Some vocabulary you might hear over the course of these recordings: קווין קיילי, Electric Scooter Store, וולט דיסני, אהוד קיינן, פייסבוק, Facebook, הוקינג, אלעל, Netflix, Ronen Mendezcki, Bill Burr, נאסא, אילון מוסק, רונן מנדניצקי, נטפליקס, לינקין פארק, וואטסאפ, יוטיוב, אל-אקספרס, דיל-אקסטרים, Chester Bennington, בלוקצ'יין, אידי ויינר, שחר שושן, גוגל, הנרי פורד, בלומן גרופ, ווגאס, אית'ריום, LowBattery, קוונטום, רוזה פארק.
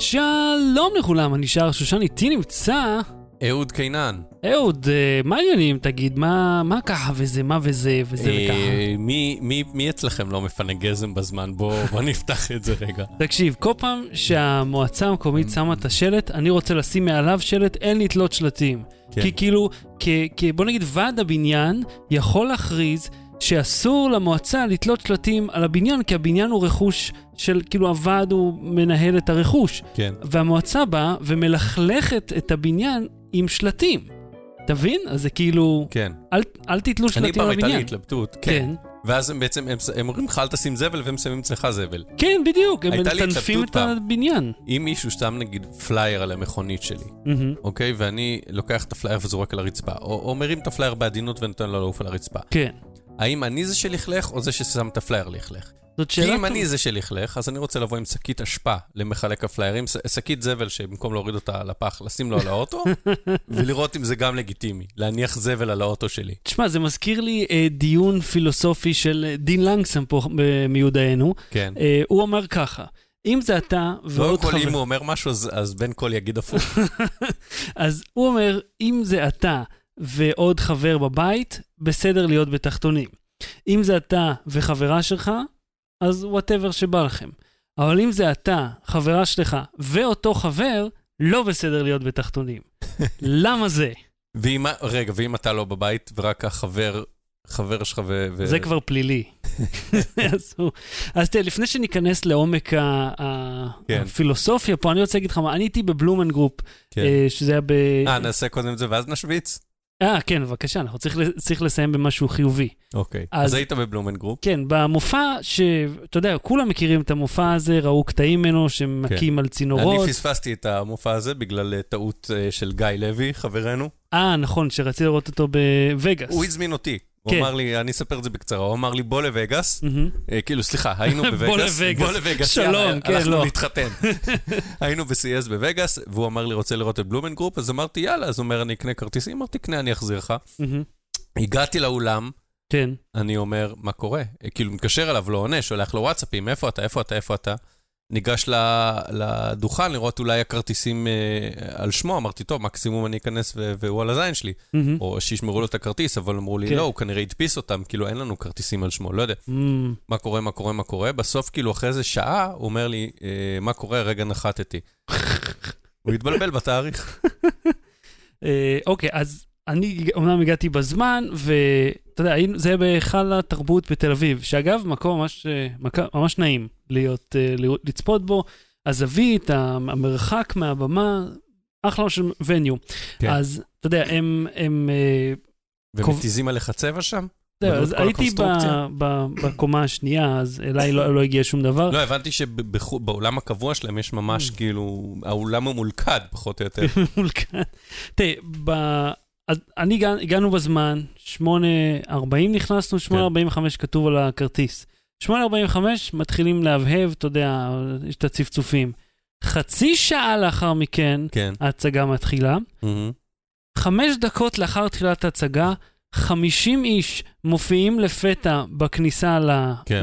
שלום לכולם, אני שער שושן, איתי נמצא אהוד קיינן. אהוד, מה העניינים? תגיד, מה ככה וזה, מה וזה וככה? מי אצלכם לא מפנה גזם בזמן? בוא נפתח את זה רגע. תקשיב, כל פעם שהמועצה המקומית שמה את השלט, אני רוצה לשים מעליו שלט, אין לתלות שלטים. כי כאילו, בוא נגיד, ועד הבניין יכול להכריז שאסור למועצה לתלות שלטים על הבניין, כי הבניין הוא רכוש של, כאילו הוועד הוא מנהל את הרכוש. כן. והמועצה באה ומלכלכת את הבניין עם שלטים. תבין? אז זה כאילו... כן. אל תתלו שלטים על הבניין. אני פעם הייתה להתלבטות. כן. ואז הם בעצם, הם אומרים לך, אל תשים זבל, והם שמים אצלך זבל. כן, בדיוק. הם תנפים את הבניין. אם מישהו שם, נגיד, פלייר על המכונית שלי, אוקיי? ואני לוקח את הפלייר וזורק על הרצפה. או אומרים את הפלייר בעדינות ונותן לו לעוף על הרצפה. כן. האם אני זה שלכלך, או זה ששם את הפלייר לכלך? כי אם אני זה שלכלך, אז אני רוצה לבוא עם שקית השפע למחלק הפליירים, שקית זבל שבמקום להוריד אותה לפח, לשים לו על האוטו, ולראות אם זה גם לגיטימי, להניח זבל על האוטו שלי. תשמע, זה מזכיר לי דיון פילוסופי של דין לנגסם פה מיודענו. כן. הוא אומר ככה, אם זה אתה ועוד חבר... אם הוא אומר משהו, אז בן כל יגיד הפוך. אז הוא אומר, אם זה אתה ועוד חבר בבית, בסדר להיות בתחתונים. אם זה אתה וחברה שלך, אז whatever שבא לכם. אבל אם זה אתה, חברה שלך, ואותו חבר, לא בסדר להיות בתחתונים. למה זה? רגע, ואם אתה לא בבית, ורק החבר שלך ו... זה כבר פלילי. אז תראה, לפני שניכנס לעומק הפילוסופיה פה, אני רוצה להגיד לך מה, אני הייתי בבלו מן גרופ, שזה היה ב... נעשה קודם את זה, ואז נשוויץ. כן, בבקשה, אנחנו צריך לסיים במשהו חיובי. אוקיי, אז היית בבלומן גרופ? כן, במופע אתה יודע, כולם מכירים את המופע הזה, ראו קטעים ממנו שמכים על צינורות. אני פספסתי את המופע הזה בגלל טעות של גיא לוי, חברנו. נכון, שרציתי לראות אותו בווגאס. הוא הזמין אותי, הוא אמר לי, אני אספר את זה בקצרה, הוא אמר לי, בוא לווגאס, כאילו, סליחה, היינו בווגאס, בוא לווגאס, שלום, הלכנו להתחתן. היינו ב-CS בווגאס, והוא אמר לי, רוצה לראות את בלומן גרופ, אז אמרתי, יאללה, אז הוא אומר, אני אקנה כרטיסים, אמרתי, קנה, אני אחזיר לך. הגעתי לאולם, אני אומר, מה קורה? כאילו, מתקשר אליו, לא עונה, שולח לו וואטסאפים, איפה אתה? ניגש לדוכן לראות אולי הכרטיסים על שמו, אמרתי, טוב, מקסימום אני אכנס והוא על הזין שלי, או שישמרו לו את הכרטיס, אבל אמרו לי, לא, הוא כנראה ידפיס אותם, כאילו אין לנו כרטיסים על שמו, לא יודע, מה קורה, בסוף כאילו אחרי איזה שעה, הוא אומר לי, מה קורה, רגע נחתתי. הוא התבלבל בתאריך. אוקיי, אז אני אומנם הגעתי בזמן, ואתה יודע, זה בהיכל התרבות בתל אביב, שאגב, מקום ממש נעים לצפות בו, הזווית, המרחק מהבמה, אחלה של וניו. אז אתה יודע, הם... ומתיזים עליך צבע שם? אז הייתי בקומה השנייה, אז אליי לא הגיע שום דבר. לא, הבנתי שבעולם הקבוע שלהם יש ממש כאילו, העולם המולקד פחות או יותר. מולקד. תראה, הגענו בזמן, 8:40 נכנסנו, 8:45 כתוב על הכרטיס. 8:45 מתחילים להבהב, אתה יודע, יש את הצפצופים. חצי שעה לאחר מכן, ההצגה מתחילה. 5 דקות לאחר תחילת ההצגה, 50 איש מופיעים לפתע בכניסה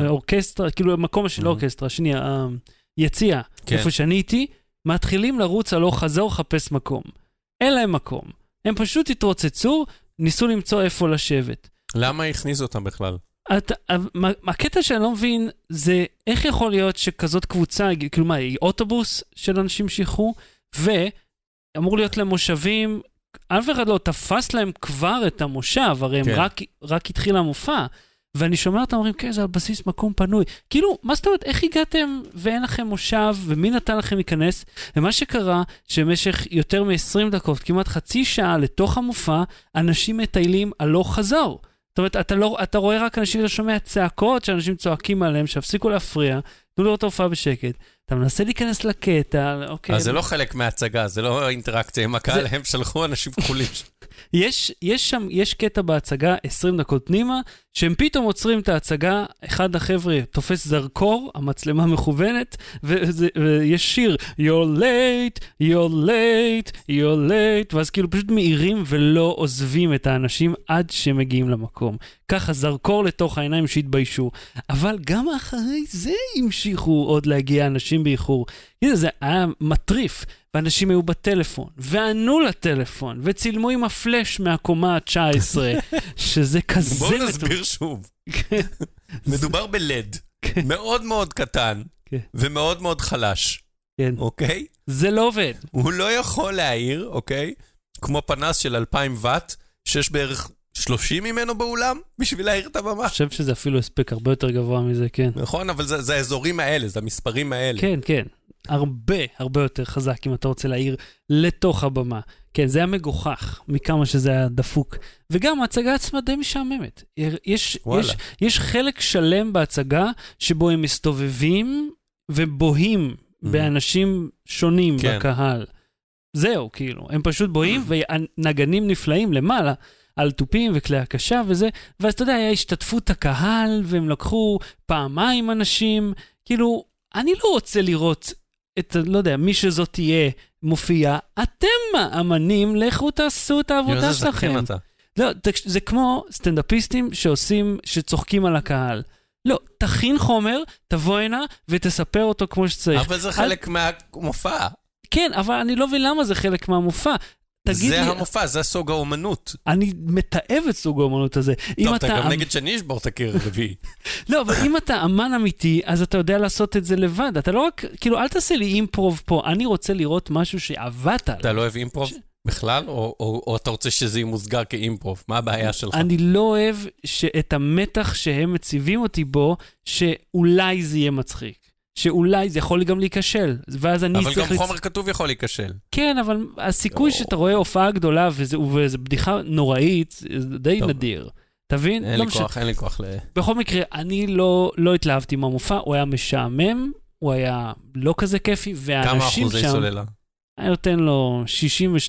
לאורקסטרה, כאילו המקום של האורקסטרה, שנייה, יציאה, איפה שאני איתי, מתחילים לרוץ הלוך חזור, חפש מקום. אין להם מקום. הם פשוט התרוצצו, ניסו למצוא איפה לשבת. למה הכניס אותם בכלל? הקטע שאני לא מבין זה איך יכול להיות שכזאת קבוצה, כאילו מה, היא אוטובוס של אנשים שיחו, ואמור להיות להם מושבים, אף אחד לא תפס להם כבר את המושב, הרי הם רק התחיל המופע, ואני שומע אותם אומרים, כן, זה על בסיס מקום פנוי. כאילו, מה זאת אומרת, איך הגעתם ואין לכם מושב, ומי נתן לכם להיכנס? ומה שקרה, שבמשך יותר מ-20 דקות, כמעט חצי שעה לתוך המופע, אנשים מטיילים הלוך חזור. זאת אומרת, אתה רואה רק אנשים ששומע צעקות, שאנשים צועקים עליהם, שהפסיקו להפריע, תנו לראות הופעה בשקט, אתה מנסה להיכנס לקטע, אוקיי. אז זה לא חלק מההצגה, זה לא אינטראקציה, עם הקהל, הם שלחו אנשים כחולים. יש קטע בהצגה, 20 דקות פנימה, שהם פתאום עוצרים את ההצגה, אחד החבר'ה תופס זרקור, המצלמה מכוונת, ויש שיר, You're late, you're late, you're late, ואז כאילו פשוט מאירים ולא עוזבים את האנשים עד שמגיעים למקום. ככה זרקור לתוך העיניים שהתביישו, אבל גם אחרי זה המשיכו עוד להגיע אנשים חודשים באיחור. זה היה מטריף, ואנשים היו בטלפון, וענו לטלפון, וצילמו עם הפלש מהקומה ה-19, שזה כזה... בואו נסביר שוב. מדובר בלד, מאוד מאוד קטן, ומאוד מאוד חלש. כן. אוקיי? זה לא עובד. הוא לא יכול להעיר, אוקיי? כמו פנס של 2000 וט, שיש בערך 30 ממנו באולם, בשביל להעיר את הבמה. אני חושב שזה אפילו הספק הרבה יותר גבוה מזה, כן. נכון, אבל זה האזורים האלה, זה המספרים האלה. כן, כן. הרבה, הרבה יותר חזק אם אתה רוצה להעיר לתוך הבמה. כן, זה היה מגוחך, מכמה שזה היה דפוק. וגם ההצגה עצמה די משעממת. יש חלק שלם בהצגה, שבו הם מסתובבים ובוהים באנשים שונים בקהל. זהו, כאילו. הם פשוט בוהים ונגנים נפלאים למעלה, על טופים וכלי הקשה וזה, ואז אתה יודע, היה השתתפות הקהל, והם לקחו פעמיים אנשים, כאילו, אני לא רוצה לראות את, לא יודע, מי שזאת תהיה מופיעה, אתם האמנים, לכו תעשו את העבודה שלכם. לא, זה כמו סטנדאפיסטים שעושים, שצוחקים על הקהל. לא, תכין חומר, תבוא הנה, ותספר אותו כמו שצריך. אבל זה חלק מהמופע. כן, אבל אני לא מבין למה זה חלק מהמופע. זה המופע, זה סוג האומנות. אני מתעב את סוג האומנות הזה. טוב, אתה גם נגד שאני אשבור את הקיר רביעי. לא, אבל אם אתה אמן אמיתי, אז אתה יודע לעשות את זה לבד. אתה לא רק, כאילו, אל תעשה לי אימפרוב פה. אני רוצה לראות משהו שעבדת עליו. אתה לא אוהב אימפרוב בכלל, או אתה רוצה שזה יהיה מוסגר כאימפרוב? מה הבעיה שלך? אני לא אוהב את המתח שהם מציבים אותי בו, שאולי זה יהיה מצחיק. שאולי זה יכול גם להיקשל, ואז אני צריך... אבל גם חומר כתוב יכול להיקשל. כן, אבל הסיכוי שאתה רואה הופעה גדולה, וזו בדיחה נוראית, די נדיר. תבין? אין לי כוח, אין לי כוח ל... בכל מקרה, אני לא התלהבתי מהמופע, הוא היה משעמם, הוא היה לא כזה כיפי, כמה אחוזי סוללה? אני נותן לו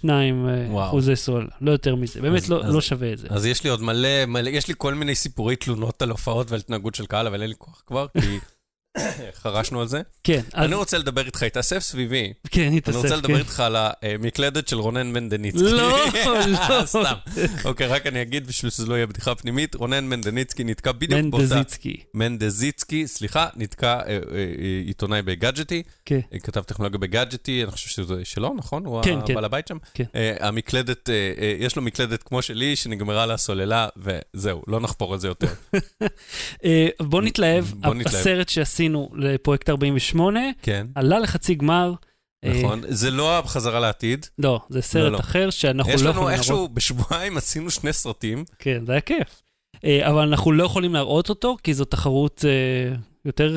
62% סוללה, לא יותר מזה, באמת לא שווה את זה. אז יש לי עוד מלא, יש לי כל מיני סיפורי תלונות על הופעות ועל תנהגות של קהל, אבל אין לי כוח כבר, כי... חרשנו על זה. כן. אני רוצה לדבר איתך, התאסף סביבי. כן, התאסף. אני רוצה לדבר איתך על המקלדת של רונן מנדניצקי. לא, לא. סתם. אוקיי, רק אני אגיד בשביל שזה לא יהיה בדיחה פנימית, רונן מנדניצקי נתקע בדיוק באותה... מנדזיצקי, סליחה, נתקע עיתונאי בגאדג'טי. כן. כתב טכנולוגיה בגאדג'טי, אני חושב שזה שלו, נכון? הוא הבעל הבית שם. כן. המקלדת, יש לו מקלדת כמו שלי, שנגמרה לה סוללה, וזהו, לא נחפור את זה יותר. בוא נתלהב, הסרט שעשינו לפרויקט 48, עלה לחצי גמר. נכון, זה לא החזרה לעתיד. לא, זה סרט אחר שאנחנו לא יכולים להראות. יש לנו איכשהו בשבועיים עשינו 2 סרטים. כן, זה היה כיף. אבל אנחנו לא יכולים להראות אותו, כי זו תחרות יותר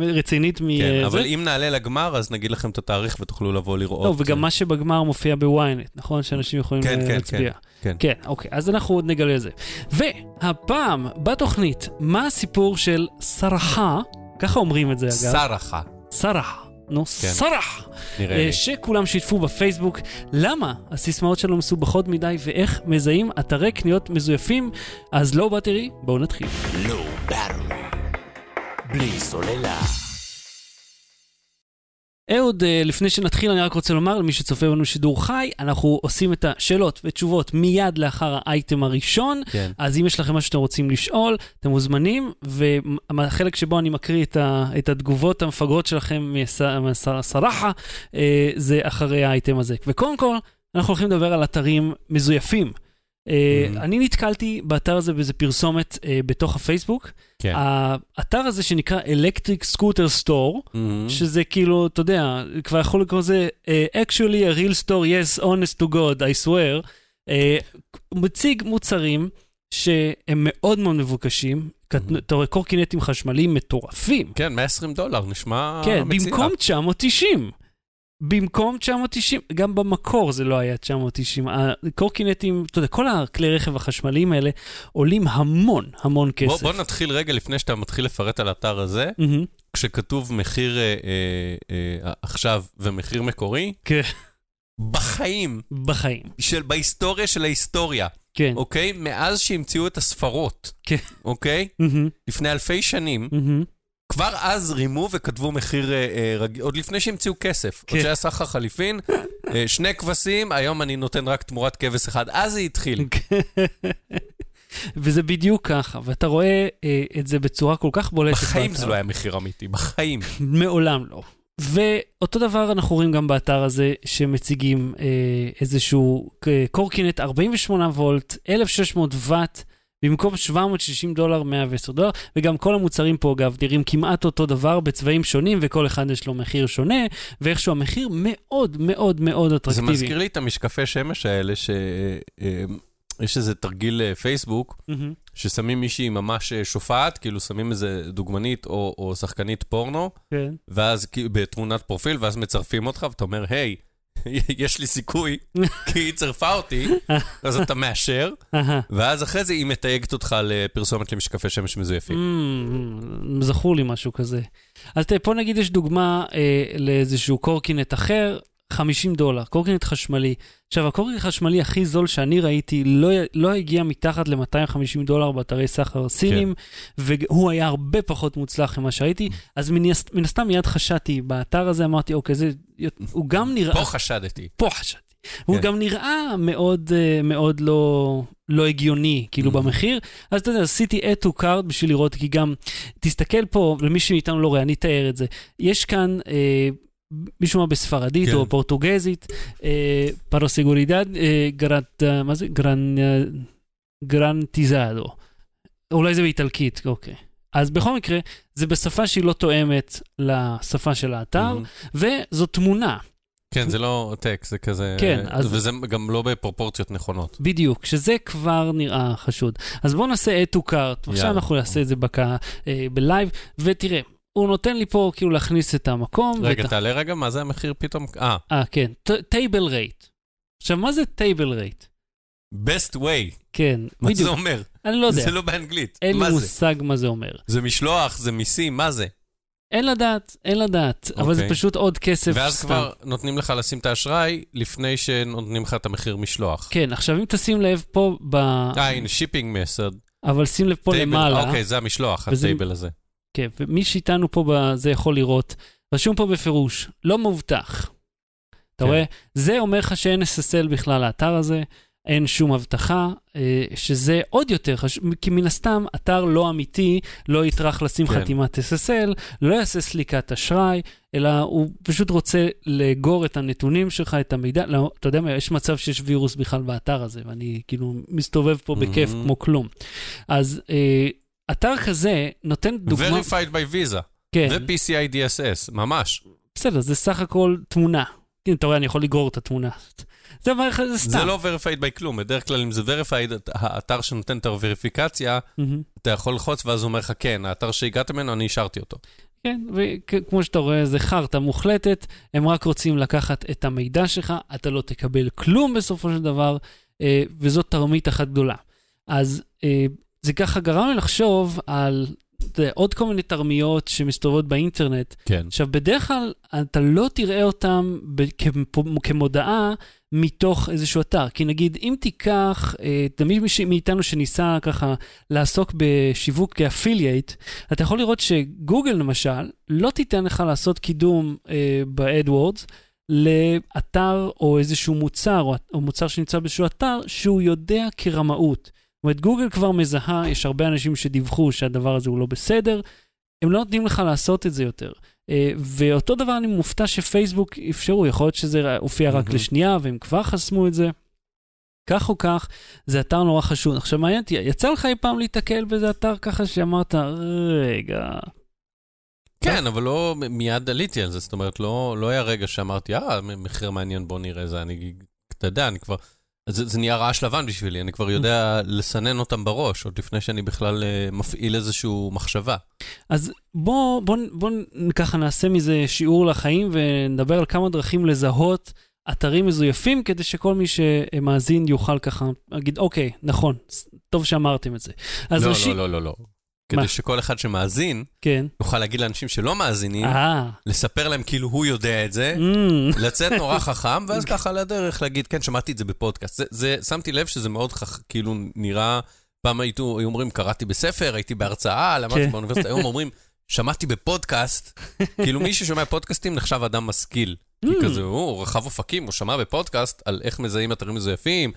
רצינית מזה. אבל אם נעלה לגמר, אז נגיד לכם את התאריך ותוכלו לבוא לראות. וגם מה שבגמר מופיע בוויינט, נכון? שאנשים יכולים להצביע. כן, אוקיי, אז אנחנו עוד נגלה את זה. והפעם, בתוכנית, מה הסיפור של סראחה, ככה אומרים את זה, אגב. סראחה. סראחה. נו, סראחה. שכולם שיתפו בפייסבוק. למה הסיסמאות שלו מסובכות מדי ואיך מזהים אתרי קניות מזויפים? אז LowBattery, בואו נתחיל. LowBattery. בלי סוללה. אהוד, לפני שנתחיל אני רק רוצה לומר למי שצופה בנו שידור חי, אנחנו עושים את השאלות ותשובות מיד לאחר האייטם הראשון, כן. אז אם יש לכם משהו שאתם רוצים לשאול, אתם מוזמנים, והחלק שבו אני מקריא את התגובות המפגרות שלכם מהסראחה, זה אחרי האייטם הזה. וקודם כל, אנחנו הולכים לדבר על אתרים מזויפים. אני נתקלתי באתר הזה באיזה פרסומת בתוך הפייסבוק. האתר הזה שנקרא Electric Scooter Store, שזה כאילו, אתה יודע, כבר יכול לקרוא זה, actually a real store, yes, honest to God, I swear, מציג מוצרים שהם מאוד מאוד מבוקשים, קורקינטים חשמליים מטורפים. כן, $120, נשמע מציע. במקום 990. במקום 990, גם במקור זה לא היה 990, הקורקינטים, אתה יודע, כל הכלי רכב החשמליים האלה עולים המון, המון כסף. בוא נתחיל רגע לפני שאתה מתחיל לפרט על האתר הזה, כשכתוב מחיר עכשיו ומחיר מקורי, בחיים. בחיים. בהיסטוריה של ההיסטוריה. כן. אוקיי? מאז שהמציאו את הספרות. כן. אוקיי? לפני אלפי שנים. כבר אז רימו וכתבו מחיר רגיל, עוד לפני שהמציאו כסף, עוד שהיה סחר חליפין, 2 כבשים, היום אני נותן רק תמורת כבש אחד, אז זה התחיל. וזה בדיוק ככה, ואתה רואה את זה בצורה כל כך בולטת. בחיים זה לא היה מחיר אמיתי, בחיים. מעולם לא. ואותו דבר אנחנו רואים גם באתר הזה, שמציגים איזשהו קורקינט 48 וולט, 1600 וואט, במקום $760, $110, וגם כל המוצרים פה, אגב, נראים כמעט אותו דבר בצבעים שונים, וכל אחד יש לו מחיר שונה, ואיכשהו המחיר מאוד מאוד מאוד אטרקטיבי. זה מזכיר לי את המשקפי שמש האלה, שיש איזה תרגיל פייסבוק, ששמים מישהי ממש שופעת, כאילו שמים איזה דוגמנית או שחקנית פורנו, ואז בתמונת פרופיל, ואז מצרפים אותך, ואתה אומר, היי, יש לי סיכוי, כי היא צרפה אותי, אז אתה מאשר, ואז אחרי זה היא מתייגת אותך לפרסומת למשקפי שמש מזויפים. זכור לי משהו כזה. אז פה נגיד יש דוגמה לאיזשהו קורקינט אחר, $50, קורקינט חשמלי. עכשיו, הקורקינט החשמלי הכי זול שאני ראיתי, לא הגיע מתחת $250 באתרי סחר סינים, והוא היה הרבה פחות מוצלח ממה שראיתי, אז מן הסתם מיד חשדתי באתר הזה, אמרתי, אוקיי, הוא גם נראה... פה חשדתי. הוא גם נראה מאוד מאוד לא הגיוני, כאילו במחיר, אז אתה יודע, עשיתי add to cart בשביל לראות, כי גם, תסתכל פה, למי שמאיתנו לא ראה, אני אתאר את זה. יש כאן... משום מה בספרדית או פורטוגזית, פרוסגורידד, מה זה? גרנטיזדו. אולי זה באיטלקית, אוקיי. אז בכל מקרה, זה בשפה שהיא לא תואמת לשפה של האתר, וזו תמונה. כן, זה לא טקסט, זה כזה... כן, אז... וזה גם לא בפרופורציות נכונות. בדיוק, שזה כבר נראה חשוד. אז בואו נעשה add to cart, עכשיו אנחנו נעשה את זה בלייב, ותראה, הוא נותן לי פה כאילו להכניס את המקום. רגע, תעלה רגע, מה זה המחיר פתאום? כן, table rate. עכשיו, מה זה table rate? best way. כן, בדיוק. מה זה אומר? אני לא יודע. זה לא באנגלית. אין לי מושג מה זה אומר. זה משלוח, זה מיסים, מה זה? אין לדעת, אבל זה פשוט עוד כסף. ואז כבר נותנים לך לשים את האשראי, לפני שנותנים לך את המחיר משלוח. כן, עכשיו אם תשים לב פה ב... אין, shipping method. אבל שים לב פה למעלה. אוקיי, זה המשלוח, הטייבל הזה. כן, ומי שאיתנו פה בזה יכול לראות, רשום פה בפירוש, לא מובטח. אתה רואה? זה אומר לך שאין SSL בכלל לאתר הזה, אין שום הבטחה, שזה עוד יותר חשוב, כי מן הסתם אתר לא אמיתי, לא יטרח לשים חתימת SSL, לא יעשה סליקת אשראי, אלא הוא פשוט רוצה לגור את הנתונים שלך, את המידע, לא, אתה יודע מה, יש מצב שיש וירוס בכלל באתר הזה, ואני כאילו מסתובב פה בכיף כמו כלום. אז... אתר כזה נותן דוגמה... Verified by Visa. כן. ו-PCI DSS, ממש. בסדר, זה סך הכל תמונה. הנה, אתה רואה, אני יכול לגרור את התמונה. זה אומר לך, זה סתם. זה לא Verified by כלום. בדרך כלל, אם זה Verified, האתר שנותן את הווריפיקציה, אתה יכול לחוץ, ואז הוא אומר לך, כן, האתר שהגעת ממנו, אני השארתי אותו. כן, וכמו שאתה רואה, זה חרטה מוחלטת, הם רק רוצים לקחת את המידע שלך, אתה לא תקבל כלום בסופו של דבר, וזאת תרמית אחת גדולה. אז, זה ככה גרם לי לחשוב על עוד כל מיני תרמיות שמסתובבות באינטרנט. כן. עכשיו, בדרך כלל אתה לא תראה אותם כמודעה מתוך איזשהו אתר. כי נגיד, אם תיקח, תמיד מאיתנו שניסה ככה לעסוק בשיווק כאפילייט, אתה יכול לראות שגוגל למשל לא תיתן לך לעשות קידום ב-AdWords, לאתר או איזשהו מוצר, או מוצר שנמצא באיזשהו אתר, שהוא יודע כרמאות. זאת אומרת, גוגל כבר מזהה, יש הרבה אנשים שדיווחו שהדבר הזה הוא לא בסדר, הם לא נותנים לך לעשות את זה יותר. ואותו דבר אני מופתע שפייסבוק אפשרו, יכול להיות שזה הופיע רק לשנייה, והם כבר חסמו את זה. כך או כך, זה אתר נורא חשוב. עכשיו, מעניין, יצא לך אי פעם להתקל בזה אתר ככה שאמרת, רגע... כן, אבל לא מיד עליתי על זה, זאת אומרת, לא היה רגע שאמרתי, מחיר מעניין, בוא נראה זה, אני יודע, אני כבר... זה נהיה רעש לבן בשבילי, אני כבר יודע לסנן אותם בראש, עוד לפני שאני בכלל מפעיל איזשהו מחשבה. אז בוא ככה נעשה מזה שיעור לחיים, ונדבר על כמה דרכים לזהות אתרים מזויפים, כדי שכל מי שמאזין יוכל ככה, אגיד, אוקיי, נכון, טוב שאמרתם את זה. לא. כדי שכל אחד שמאזין, נוכל להגיד לאנשים שלא מאזינים, לספר להם כאילו הוא יודע את זה, לצאת נורא חכם, ואז ככה לדרך להגיד, כן, שמעתי את זה בפודקאסט. שמתי לב שזה מאוד כאילו נראה, פעם היו אומרים, קראתי בספר, הייתי בהרצאה, למדתי באוניברסיטה, היום אומרים, שמעתי בפודקאסט, כאילו מי ששומע פודקאסטים נחשב אדם משכיל. כי כזה, הוא רחב אופקים, הוא שמע בפודקאסט על איך מזהים אתרים מזויפים,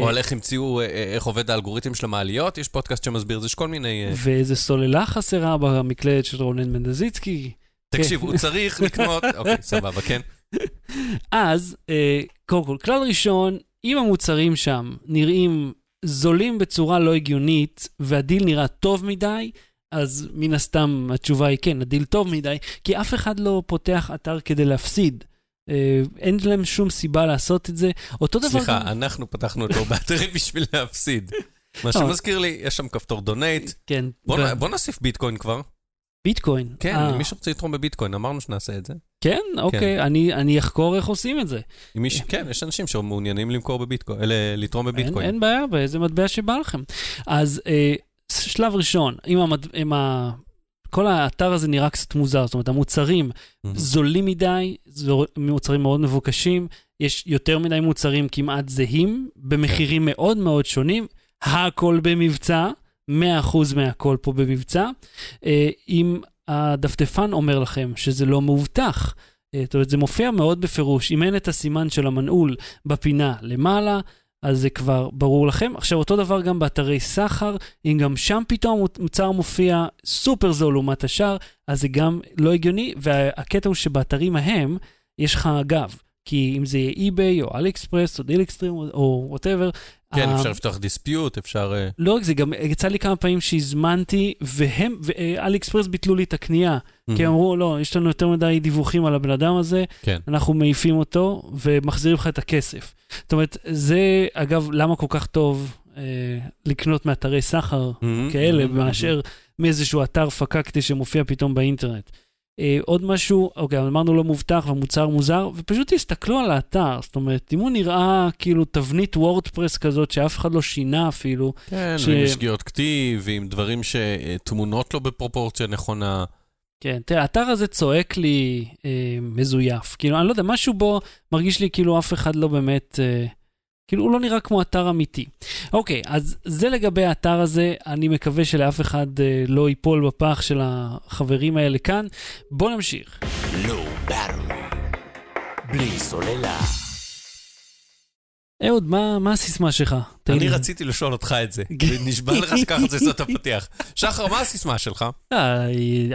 או על איך המציאו, איך עובד האלגוריתם של המעליות, יש פודקאסט שמסביר, יש כל מיני... ואיזה סוללה חסרה במקלדת של רונן מנדזיצקי, תקשיב, הוא צריך לקנות, אוקיי, סבבה, כן. אז, קודם כל, כלל ראשון, אם המוצרים שם נראים זולים בצורה לא הגיונית, והדיל נראה טוב מדי, אז מן הסתם התשובה היא כן, הדיל טוב מדי, כי אף אחד לא פותח אתר כדי להפסיד. אין להם שום סיבה לעשות את זה. סליחה, אנחנו פתחנו את LowBattery בשביל להפסיד. מה שמזכיר לי, יש שם כפתור דונייט. בוא נוסיף ביטקוין כבר. ביטקוין? כן, מי שרוצה לתרום בביטקוין, אמרנו שנעשה את זה. כן? אוקיי, אני אחקור איך עושים את זה. כן, יש אנשים שמעוניינים לתרום בביטקוין. אין בעיה, באיזה מטבע שבא לכם. אז שלב ראשון, אם כל האתר הזה נראה קצת מוזר, זאת אומרת, המוצרים זולים מדי, מוצרים מאוד מבוקשים, יש יותר מדי מוצרים כמעט זהים, במחירים מאוד מאוד שונים, הכל במבצע, 100% מהכל פה במבצע, אם הדפדפן אומר לכם שזה לא מאובטח, זאת אומרת, זה מופיע מאוד בפירוש, אם אין את הסימן של המנעול בפינה למעלה, אז זה כבר ברור לכם. עכשיו, אותו דבר גם באתרי סחר, אם גם שם פתאום מוצר מופיע סופר זול לעומת השאר, אז זה גם לא הגיוני, והקטע הוא שבאתרים ההם יש לך אגב, כי אם זה יהיה אי-ביי או אל-אקספרס או דיל-אקסטרים או ווטאבר. כן, אפשר לפתוח דיספיוט, אפשר... לא רק זה, גם יצא לי כמה פעמים שהזמנתי, והם, ואל-אקספרס ביטלו לי את הקנייה, כי אמרו, לא, יש לנו יותר מדי דיווחים על הבן אדם הזה, אנחנו מעיפים אותו ומחזירים לך את הכסף. זאת אומרת, זה, אגב, למה כל כך טוב לקנות מאתרי סחר כאלה, מאשר מאיזשהו אתר פקקטי שמופיע פתאום באינטרנט. עוד משהו, אוקיי, אמרנו לא מובטח ומוצר מוזר, ופשוט תסתכלו על האתר, זאת אומרת, אם הוא נראה כאילו תבנית וורדפרס כזאת שאף אחד לא שינה אפילו. כן, עם שגיאות כתיב, ועם דברים שתמונות לו בפרופורציה נכונה. כן, תראה, האתר הזה צועק לי מזויף, כאילו, אני לא יודע, משהו בו מרגיש לי כאילו אף אחד לא באמת... כאילו, הוא לא נראה כמו אתר אמיתי. אוקיי, אז זה לגבי האתר הזה, אני מקווה שלאף אחד לא ייפול בפח של החברים האלה כאן. בואו נמשיך. בלי סוללה. אהוד, מה הסיסמה שלך? אני רציתי לשאול אותך את זה. נשבע לך שכך את זה זאת הפתיח. שחר, מה הסיסמה שלך?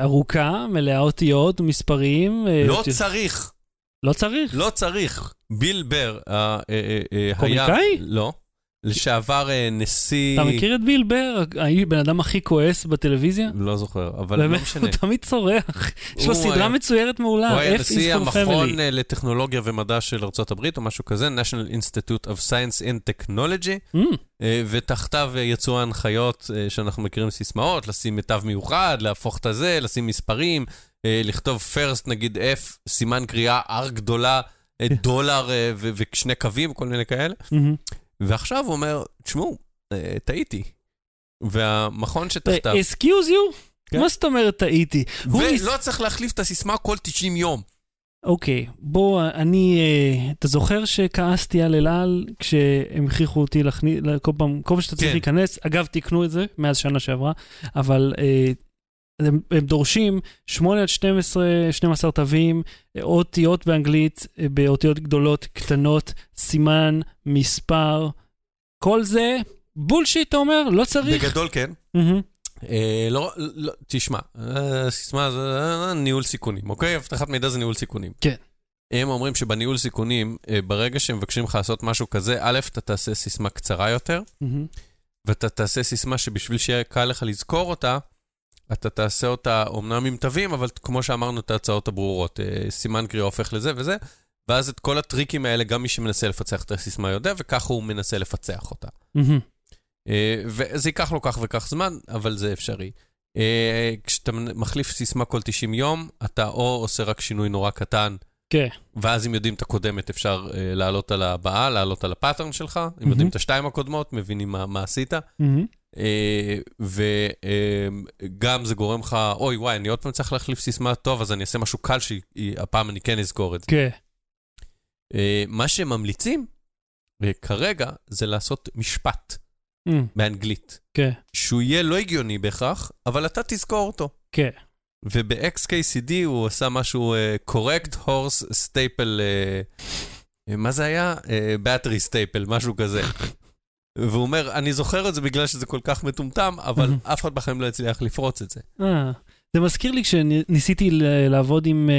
ארוכה, מלאה אותיות, מספרים. לא צריך. לא צריך? לא צריך. ביל בר, קומיקאי? לא. לשעבר נשיא... אתה מכיר את ביל בר? בן אדם הכי כועס בטלוויזיה? לא זוכר, אבל לא משנה. הוא תמיד צורח. יש לו סדרה מצוירת מעולה. הוא היה נשיא המכון לטכנולוגיה ומדע של ארצות הברית, או משהו כזה, National Institute of Science and Technology, ותחתיו יצאו ההנחיות שאנחנו מכירים סיסמאות, לשים מיטב מיוחד, להפוך את הזה, לשים מספרים, לכתוב first, נגיד F, סימן קריאה R גדולה, דולר ושני קווים, כל מיני כאלה. ועכשיו הוא אומר, תשמעו, טעיתי. והמכון שתחתיו... Excuse you? מה זאת אומרת טעיתי? ולא צריך להחליף את הסיסמה כל 90 יום. אוקיי, בוא, אתה זוכר שכעסתי על אלעל כשהם הכריחו אותי כל פעם שאתה צריך להיכנס, אגב, תקנו את זה מאז שנה שעברה, אבל... הם דורשים 8 עד 12 תווים, אותיות באנגלית, באותיות גדולות, קטנות, סימן, מספר, כל זה, בולשיט, אתה אומר, לא צריך. בגדול כן. לא, תשמע, סיסמה זה ניהול סיכונים, אוקיי? הבטחת מידע זה ניהול סיכונים. כן. הם אומרים שבניהול סיכונים, ברגע שהם מבקשים לך לעשות משהו כזה, א', אתה תעשה סיסמה קצרה יותר, ואתה תעשה סיסמה שבשביל שיהיה קל לך לזכור אותה, אתה תעשה אותה אומנם עם תווים, אבל כמו שאמרנו, את ההצעות הברורות, סימן קריאה הופך לזה וזה, ואז את כל הטריקים האלה, גם מי שמנסה לפצח את הסיסמה יודע, וכך הוא מנסה לפצח אותה. וזה ייקח לו כך וכך זמן, אבל זה אפשרי. כשאתה מחליף סיסמה כל 90 יום, אתה או עושה רק שינוי נורא קטן, ואז אם יודעים את הקודמת, אפשר לעלות על הבאה, לעלות על הפאטרן שלך, אם יודעים את השתיים הקודמות, מבינים מה עשית. וגם זה גורם לך, אוי וואי, אני עוד פעם צריך להחליף סיסמה, טוב, אז אני אעשה משהו קל שהפעם אני כן אזכור את זה. מה שממליצים כרגע זה לעשות משפט באנגלית, שהוא יהיה לא הגיוני בהכרח, אבל אתה תזכור אותו. וב-XKCD הוא עשה משהו correct horse staple, מה זה היה? battery staple, משהו כזה. והוא אומר, אני זוכר את זה בגלל שזה כל כך מטומטם, אבל אף אחד בחיים לא הצליח לפרוץ את זה. זה מזכיר לי כשניסיתי לעבוד עם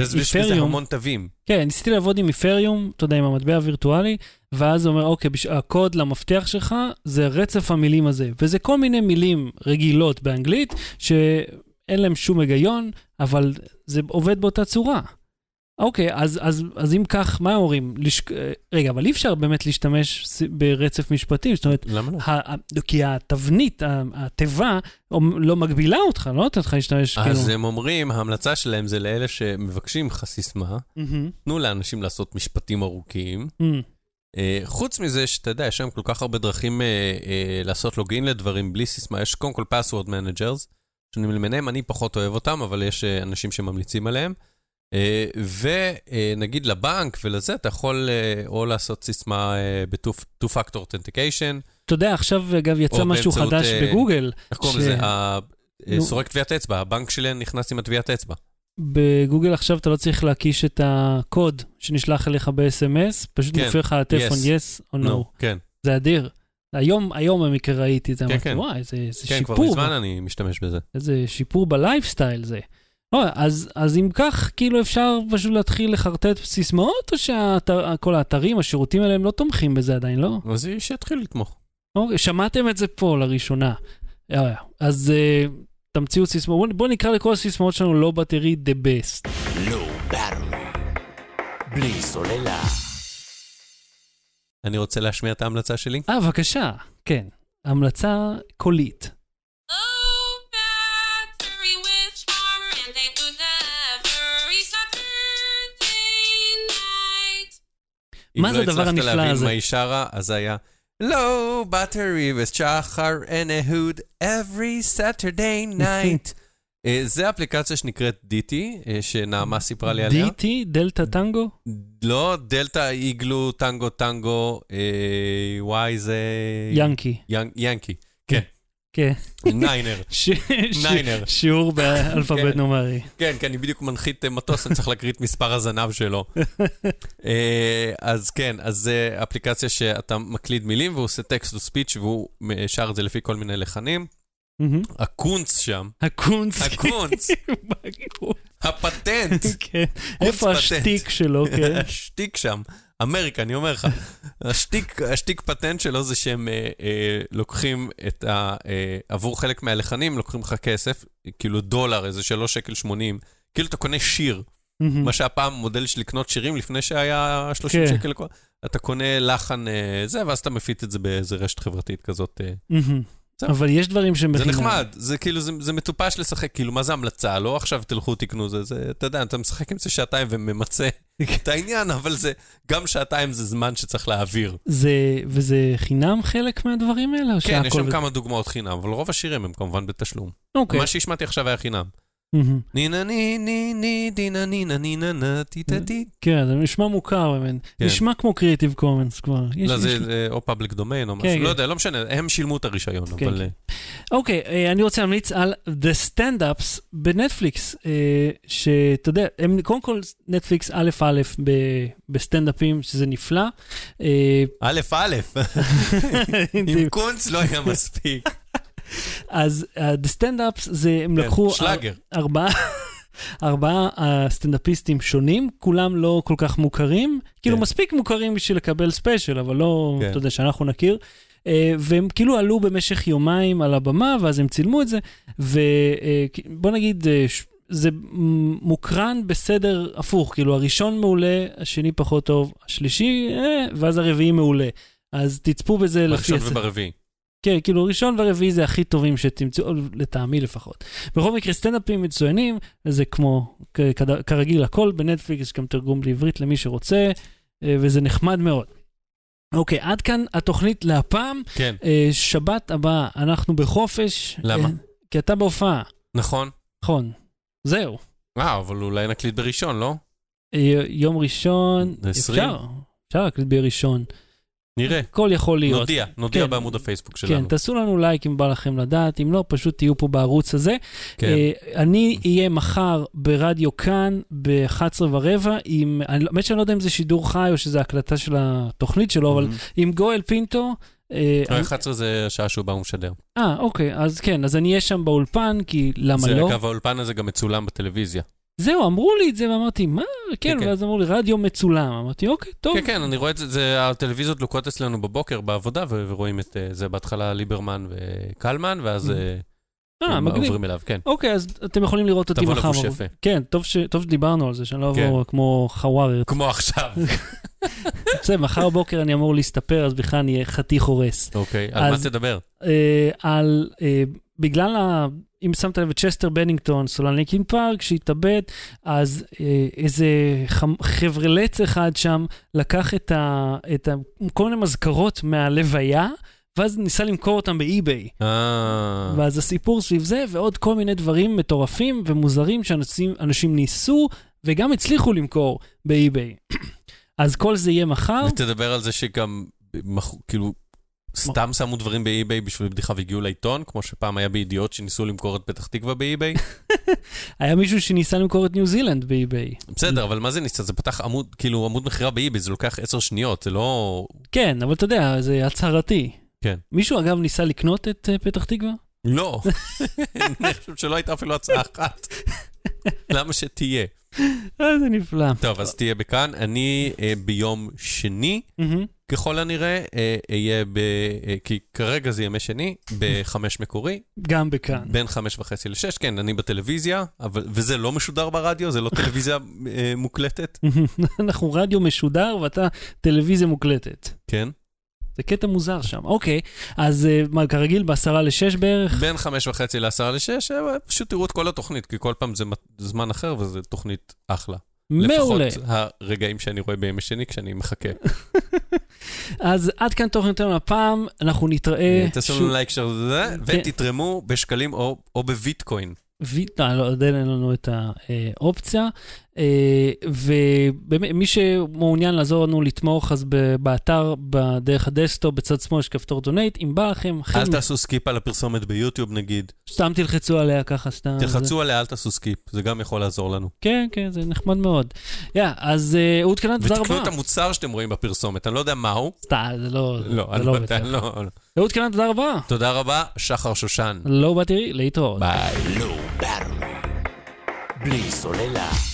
אית'ריום. וזה המון תווים. כן, ניסיתי לעבוד עם אית'ריום, אתה יודע, עם המטבע הווירטואלי, ואז הוא אומר, אוקיי, הקוד למפתח שלך זה רצף המילים הזה. וזה כל מיני מילים רגילות באנגלית, שאין להם שום היגיון, אבל זה עובד באותה צורה. אוקיי, אז אם כך, מה אומרים? רגע, אבל אי אפשר באמת להשתמש ברצף משפטים, זאת אומרת, למה לא? כי התבנית, התיבה, לא מגבילה אותך, לא נותנת לך להשתמש. אז הם אומרים, ההמלצה שלהם זה לאלה שמבקשים סיסמה, תנו לאנשים לעשות משפטים ארוכים, חוץ מזה שאתה יודע, יש שם כל כך הרבה דרכים לעשות לוגין לדברים בלי סיסמה, יש קודם כל password managers, שאני מלמנם, אני פחות אוהב אותם, אבל יש אנשים שממליצים עליהם, ונגיד לבנק ולזה, אתה יכול או לעשות סיסמה ב-2-factor authentication. אתה יודע, עכשיו אגב יצא משהו חדש בגוגל. איך קוראים לזה? סורק טביעת אצבע, הבנק שלי נכנס עם הטביעת אצבע. בגוגל עכשיו אתה לא צריך להקיש את הקוד שנשלח אליך ב-SMS, פשוט מופיע לך הטלפון yes or no. זה אדיר. היום במקרה ראיתי, זה אמרתי, וואי, זה שיפור. כן, כבר מזמן אני משתמש בזה. זה שיפור בלייפסטייל זה. אז אם כך, כאילו אפשר פשוט להתחיל לחרטט סיסמאות, או שכל האתרים, השירותים האלה, הם לא תומכים בזה עדיין, לא? אז יש להתחיל לתמוך. שמעתם את זה פה לראשונה. אז תמציאו סיסמאות. בואו נקרא לכל הסיסמאות שלנו, לא בטרי, the best. לא בטרי. בלי סוללה. אני רוצה להשמיע את ההמלצה שלי. בבקשה. כן. המלצה קולית. מה זה הדבר הנפלא הזה? אם לא הצלחת להבין מה היא שרה, אז היה LowBattery with שחר and אהוד every Saturday night. זה אפליקציה שנקראת DT, שנעמה סיפרה לי עליה. DT? דלטה טנגו? לא, דלטה איגלו, טנגו טנגו, וואי זה... ינקי. ינקי, כן. כן. ניינר. שיעור באלפבית נומרי. כן, כי אני בדיוק מנחית מטוס, אני צריך להקריא את מספר הזנב שלו. אז כן, אז זה אפליקציה שאתה מקליד מילים, והוא עושה טקסט וספיץ' והוא שר את זה לפי כל מיני לחנים. הקונץ שם. הקונץ. הפטנט. כן. איפה השתיק שלו, כן. השתיק שם. אמריקה, אני אומר לך, השתיק פטנט שלו זה שהם לוקחים את עבור חלק מהלחנים, לוקחים לך כסף, כאילו דולר, איזה 3.80 שקל, כאילו אתה קונה שיר, מה שהפעם מודל של לקנות שירים לפני שהיה 30 שקל, אתה קונה לחן זה, ואז אתה מפיט את זה באיזה רשת חברתית כזאת. אבל יש דברים שמחינה. זה נחמד, זה כאילו, זה מטופש לשחק, כאילו, מה זה המלצה? לא עכשיו תלכו, תקנו, זה, אתה יודע, אתה משחק עם זה שעתיים וממצא את העניין, אבל זה, גם שעתיים זה זמן שצריך להעביר. וזה חינם חלק מהדברים האלה? כן, יש שם כמה דוגמאות חינם, אבל רוב השירים הם כמובן בתשלום. מה שהשמעתי עכשיו היה חינם. נינה נינה נינה נינה נינה נינה טיטטי. כן, זה נשמע מוכר, נשמע כמו Creative Commons כבר. לא, זה או Public Domain או משהו, לא יודע, לא משנה, הם שילמו את הרישיון. אוקיי, אני רוצה להמליץ על The Stand-Ups בנטפליקס, שאתה יודע, קודם כל נטפליקס א' א' בסטנדאפים, שזה נפלא. א' א', עם קונץ לא היה מספיק. אז הסטנדאפס זה, הם לקחו ארבעה סטנדאפיסטים שונים, כולם לא כל כך מוכרים, כאילו מספיק מוכרים בשביל לקבל ספיישל, אבל לא, אתה יודע, שאנחנו נכיר, והם כאילו עלו במשך יומיים על הבמה, ואז הם צילמו את זה, ובוא נגיד, זה מוקרן בסדר הפוך, כאילו הראשון מעולה, השני פחות טוב, השלישי, ואז הרביעי מעולה, אז תצפו בזה לפי... הראשון וברביעי. כן, כאילו ראשון ורביעי זה הכי טובים שתמצאו, לטעמי לפחות. בכל מקרה, סטנדאפים מצוינים, זה כמו, כרגיל, הכל בנטפליקס, יש גם תרגום לעברית למי שרוצה, וזה נחמד מאוד. אוקיי, עד כאן התוכנית להפעם. כן. שבת הבאה, אנחנו בחופש. למה? כי אתה בהופעה. נכון. זהו. אבל אולי נקליט בראשון, לא? יום ראשון. 20? אפשר להקליט בראשון. נראה. הכל יכול להיות. נודיע בעמוד הפייסבוק שלנו. כן, תעשו לנו לייק אם בא לכם לדעת, אם לא, פשוט תהיו פה בערוץ הזה. אני אהיה מחר ברדיו כאן, ב11:15, באמת שאני לא יודע אם זה שידור חי או שזה הקלטה של התוכנית שלו, אבל עם גואל פינטו, 11 זה השעה שהוא בא ומשדר. אוקיי, אז כן, אז אני אהיה שם באולפן, כי למה לא? זה אגב, האולפן הזה גם מצולם בטלוויזיה. זהו, אמרו לי את זה, ואמרתי, מה? כן, ואז אמרו לי, רדיו מצולם. אמרתי, אוקיי, טוב. כן, כן, אני רואה את זה, הטלוויזיות לוקות אצלנו בבוקר, בעבודה, ורואים את זה בהתחלה ליברמן וקלמן, ואז עוברים אליו, כן. אוקיי, אז אתם יכולים לראות אותי מחר. כן, טוב שדיברנו על זה, שאני לא עבור כמו חווארר. כמו עכשיו. בסדר, מחר בוקר אני אמור להסתפר, אז בכלל אני חתיך הורס. אוקיי, על מה תדבר? על, בגלל אם שמת לב את צ'סטר בנינגטון, סולן לינקין פארק, שהתאבד, אז איזה חברלץ אחד שם לקח את כל מיני מזכרות מהלוויה, ואז ניסה למכור אותם באי-ביי. ואז הסיפור סביב זה, ועוד כל מיני דברים מטורפים ומוזרים שאנשים ניסו, וגם הצליחו למכור באי-ביי. אז כל זה יהיה מחר. ותדבר על זה שגם, כאילו, סתם שמו דברים באי-ביי בשביל בדיחה והגיעו לעיתון, כמו שפעם היה בידיעות שניסו למכור את פתח תקווה באי-ביי. היה מישהו שניסה למכור את ניו זילנד באי-ביי. בסדר, אבל מה זה ניסה? זה פתח עמוד, כאילו עמוד מחירה באי-ביי, זה לוקח 10 שניות, זה לא... כן, אבל אתה יודע, זה הצהרתי. כן. מישהו אגב ניסה לקנות את פתח תקווה? לא. אני חושב שלא הייתה אפילו הצעה אחת. למה שתהיה? זה נפלא. טוב, אז תהיה בכאן. אני ביום שני, ככל הנראה, אהיה, כי כרגע זה ימי שני, ב5 מקורי. גם בכאן. בין 5:30 ל-6, כן, אני בטלוויזיה, וזה לא משודר ברדיו, זה לא טלוויזיה מוקלטת. אנחנו רדיו משודר, ואתה טלוויזיה מוקלטת. כן. זה קטע מוזר שם. אוקיי, אז מה, כרגיל, 5:50 בערך? בין 5:30 ל-5:50, פשוט תראו את כל התוכנית, כי כל פעם זה זמן אחר, וזו תוכנית אחלה. מעולה. לפחות הרגעים שאני רואה בימי שני, כשאני מחכה. אז עד כאן תוכן יותר מהפעם, אנחנו נתראה... תעשו לנו לייק של זה, ותתרמו בשקלים או בביטקוין. לא יודע, אין לנו את האופציה, ומי שמעוניין לעזור לנו לתמוך, אז באתר, בדרך הדסטופ, בצד שמאל יש כפתור דונייט, אם בא לכם... אל תעשו סקיפ על הפרסומת ביוטיוב נגיד. סתם תלחצו עליה ככה, סתם... תלחצו עליה, אל תעשו סקיפ, זה גם יכול לעזור לנו. כן, כן, זה נחמד מאוד. אז אהוד קיינן, תודה רבה. ותקנו את המוצר שאתם רואים בפרסומת, אני לא יודע מהו. סתם, זה לא... לא, לא. אהוד קיינן, תודה רבה. תודה רבה, שחר שושן. LowBattery, להתראות. ביי. LowBattery. בלי סוללה.